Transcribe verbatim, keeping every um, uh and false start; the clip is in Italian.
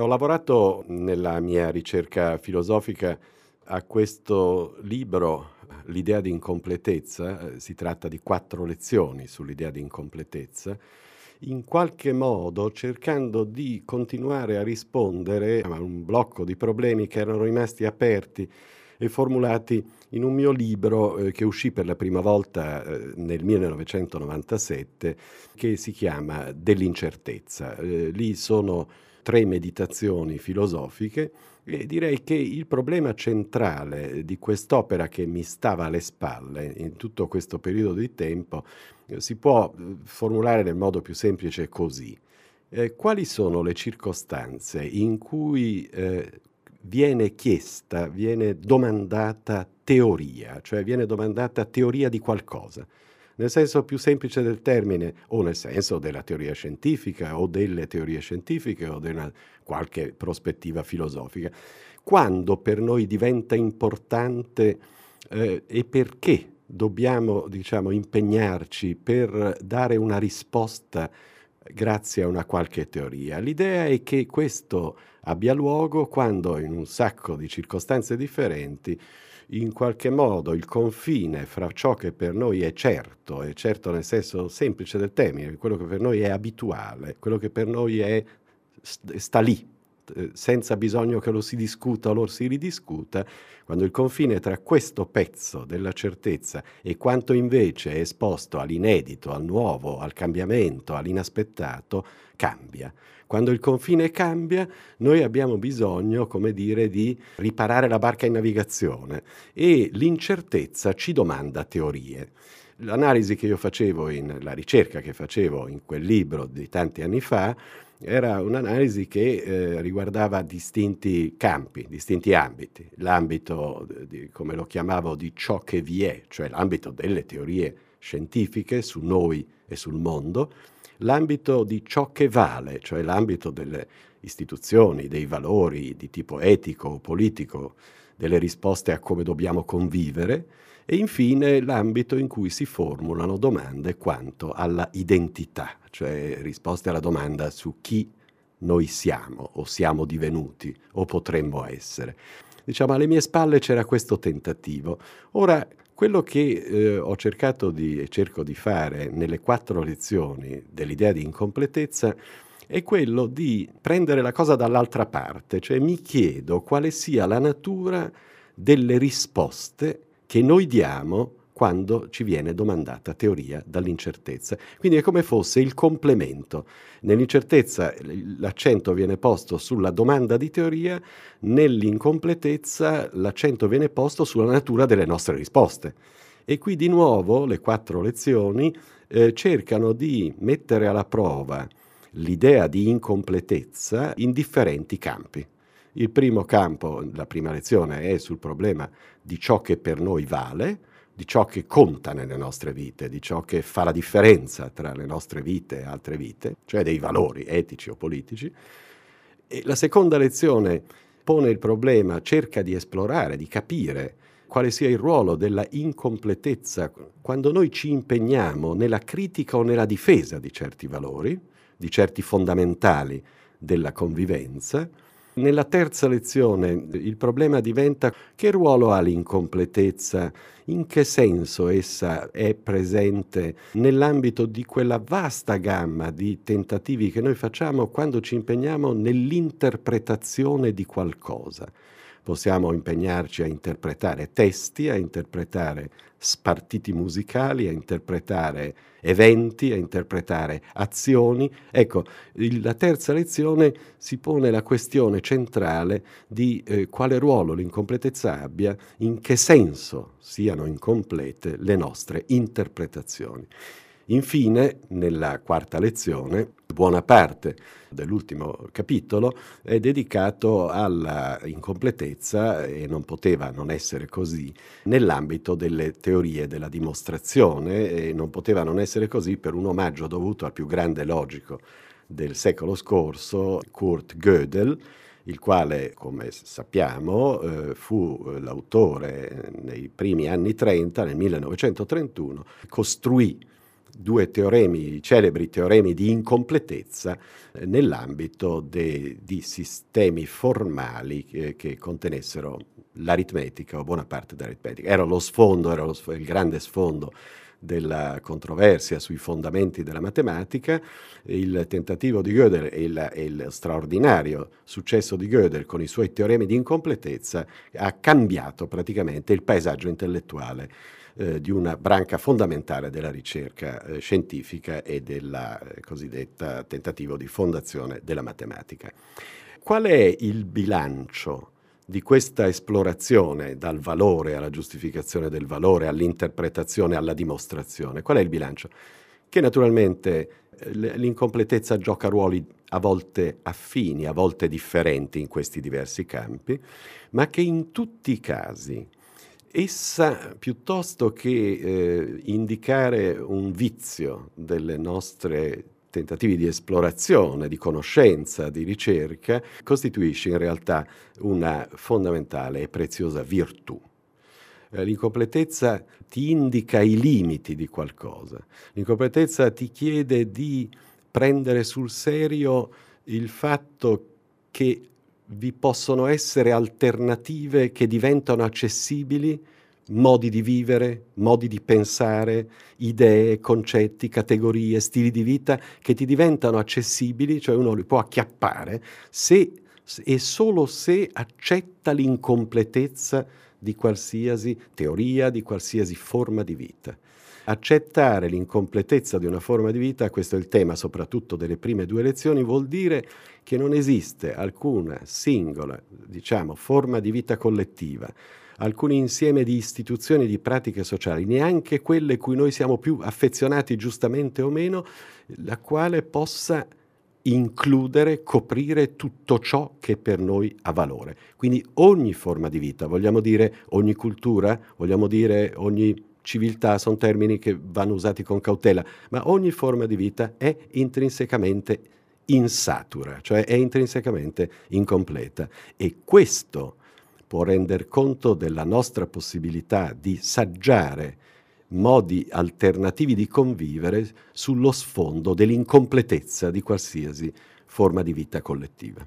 Ho lavorato nella mia ricerca filosofica a questo libro, L'idea di incompletezza. Si tratta di quattro lezioni sull'idea di incompletezza, in qualche modo cercando di continuare a rispondere a un blocco di problemi che erano rimasti aperti e formulati in un mio libro eh, che uscì per la prima volta eh, nel millenovecentonovantasette, che si chiama Dell'incertezza. Eh, lì sono tre meditazioni filosofiche e direi che il problema centrale di quest'opera, che mi stava alle spalle in tutto questo periodo di tempo, eh, si può formulare nel modo più semplice così. Eh, quali sono le circostanze in cui eh, viene chiesta, viene domandata teoria, cioè viene domandata teoria di qualcosa, nel senso più semplice del termine, o nel senso della teoria scientifica o delle teorie scientifiche o di una qualche prospettiva filosofica, quando per noi diventa importante eh, e perché dobbiamo, diciamo, impegnarci per dare una risposta grazie a una qualche teoria. L'idea è che questo abbia luogo quando, in un sacco di circostanze differenti, in qualche modo il confine fra ciò che per noi è certo, è certo nel senso semplice del termine, quello che per noi è abituale, quello che per noi è, sta lì, senza bisogno che lo si discuta o lo si ridiscuta, quando il confine tra questo pezzo della certezza e quanto invece è esposto all'inedito, al nuovo, al cambiamento, all'inaspettato, cambia. Quando il confine cambia, noi abbiamo bisogno, come dire, di riparare la barca in navigazione, e l'incertezza ci domanda teorie. L'analisi che io facevo, in, la ricerca che facevo in quel libro di tanti anni fa, era un'analisi che eh, riguardava distinti campi, distinti ambiti. L'ambito, di, come lo chiamavo, di ciò che vi è, cioè l'ambito delle teorie scientifiche su noi e sul mondo, l'ambito di ciò che vale, cioè l'ambito delle istituzioni, dei valori di tipo etico o politico, delle risposte a come dobbiamo convivere, e infine l'ambito in cui si formulano domande quanto alla identità, cioè risposte alla domanda su chi noi siamo o siamo divenuti o potremmo essere. Diciamo, alle mie spalle c'era questo tentativo. Ora, quello che eh, ho cercato di, e cerco di fare nelle quattro lezioni dell'idea di incompletezza è quello di prendere la cosa dall'altra parte, cioè mi chiedo quale sia la natura delle risposte che noi diamo quando ci viene domandata teoria dall'incertezza. Quindi è come fosse il complemento. Nell'incertezza l'accento viene posto sulla domanda di teoria, nell'incompletezza l'accento viene posto sulla natura delle nostre risposte. E qui di nuovo le quattro lezioni eh, cercano di mettere alla prova l'idea di incompletezza in differenti campi. Il primo campo, la prima lezione, è sul problema di ciò che per noi vale, di ciò che conta nelle nostre vite, di ciò che fa la differenza tra le nostre vite e altre vite, cioè dei valori etici o politici. E la seconda lezione pone il problema, cerca di esplorare, di capire quale sia il ruolo della incompletezza quando noi ci impegniamo nella critica o nella difesa di certi valori, di certi fondamentali della convivenza. Nella terza lezione il problema diventa: che ruolo ha l'incompletezza, in che senso essa è presente nell'ambito di quella vasta gamma di tentativi che noi facciamo quando ci impegniamo nell'interpretazione di qualcosa. Possiamo impegnarci a interpretare testi, a interpretare spartiti musicali, a interpretare eventi, a interpretare azioni. Ecco, il, la terza lezione si pone la questione centrale di eh, quale ruolo l'incompletezza abbia, in che senso siano incomplete le nostre interpretazioni. Infine, nella quarta lezione, buona parte dell'ultimo capitolo è dedicato alla incompletezza, e non poteva non essere così, nell'ambito delle teorie della dimostrazione, e non poteva non essere così per un omaggio dovuto al più grande logico del secolo scorso, Kurt Gödel, il quale, come sappiamo, eh, fu l'autore nei primi anni trenta, nel millenovecentotrentuno, costruì due teoremi, celebri teoremi di incompletezza eh, nell'ambito de, di sistemi formali che, che contenessero l'aritmetica o buona parte dell'aritmetica. Era lo sfondo, era lo sfondo, il grande sfondo della controversia sui fondamenti della matematica. Il tentativo di Gödel e il, e il straordinario successo di Gödel con i suoi teoremi di incompletezza ha cambiato praticamente il paesaggio intellettuale eh, di una branca fondamentale della ricerca eh, scientifica e della eh, cosiddetta tentativo di fondazione della matematica. Qual è il bilancio di questa esplorazione dal valore alla giustificazione del valore, all'interpretazione, alla dimostrazione? Qual è il bilancio? Che naturalmente l'incompletezza gioca ruoli a volte affini, a volte differenti in questi diversi campi, ma che in tutti i casi essa, piuttosto che eh, indicare un vizio delle nostre tentativi di esplorazione, di conoscenza, di ricerca, costituisce in realtà una fondamentale e preziosa virtù. L'incompletezza ti indica i limiti di qualcosa, l'incompletezza ti chiede di prendere sul serio il fatto che vi possono essere alternative che diventano accessibili, modi di vivere, modi di pensare, idee, concetti, categorie, stili di vita che ti diventano accessibili, cioè uno li può acchiappare se e solo se accetta l'incompletezza di qualsiasi teoria, di qualsiasi forma di vita. Accettare l'incompletezza di una forma di vita, questo è il tema soprattutto delle prime due lezioni, vuol dire che non esiste alcuna singola, diciamo, forma di vita collettiva, alcuni insieme di istituzioni e di pratiche sociali, neanche quelle cui noi siamo più affezionati giustamente o meno, la quale possa includere, coprire tutto ciò che per noi ha valore. Quindi ogni forma di vita, vogliamo dire ogni cultura, vogliamo dire ogni civiltà, sono termini che vanno usati con cautela, ma ogni forma di vita è intrinsecamente insatura, cioè è intrinsecamente incompleta. E questo può render conto della nostra possibilità di saggiare modi alternativi di convivere sullo sfondo dell'incompletezza di qualsiasi forma di vita collettiva.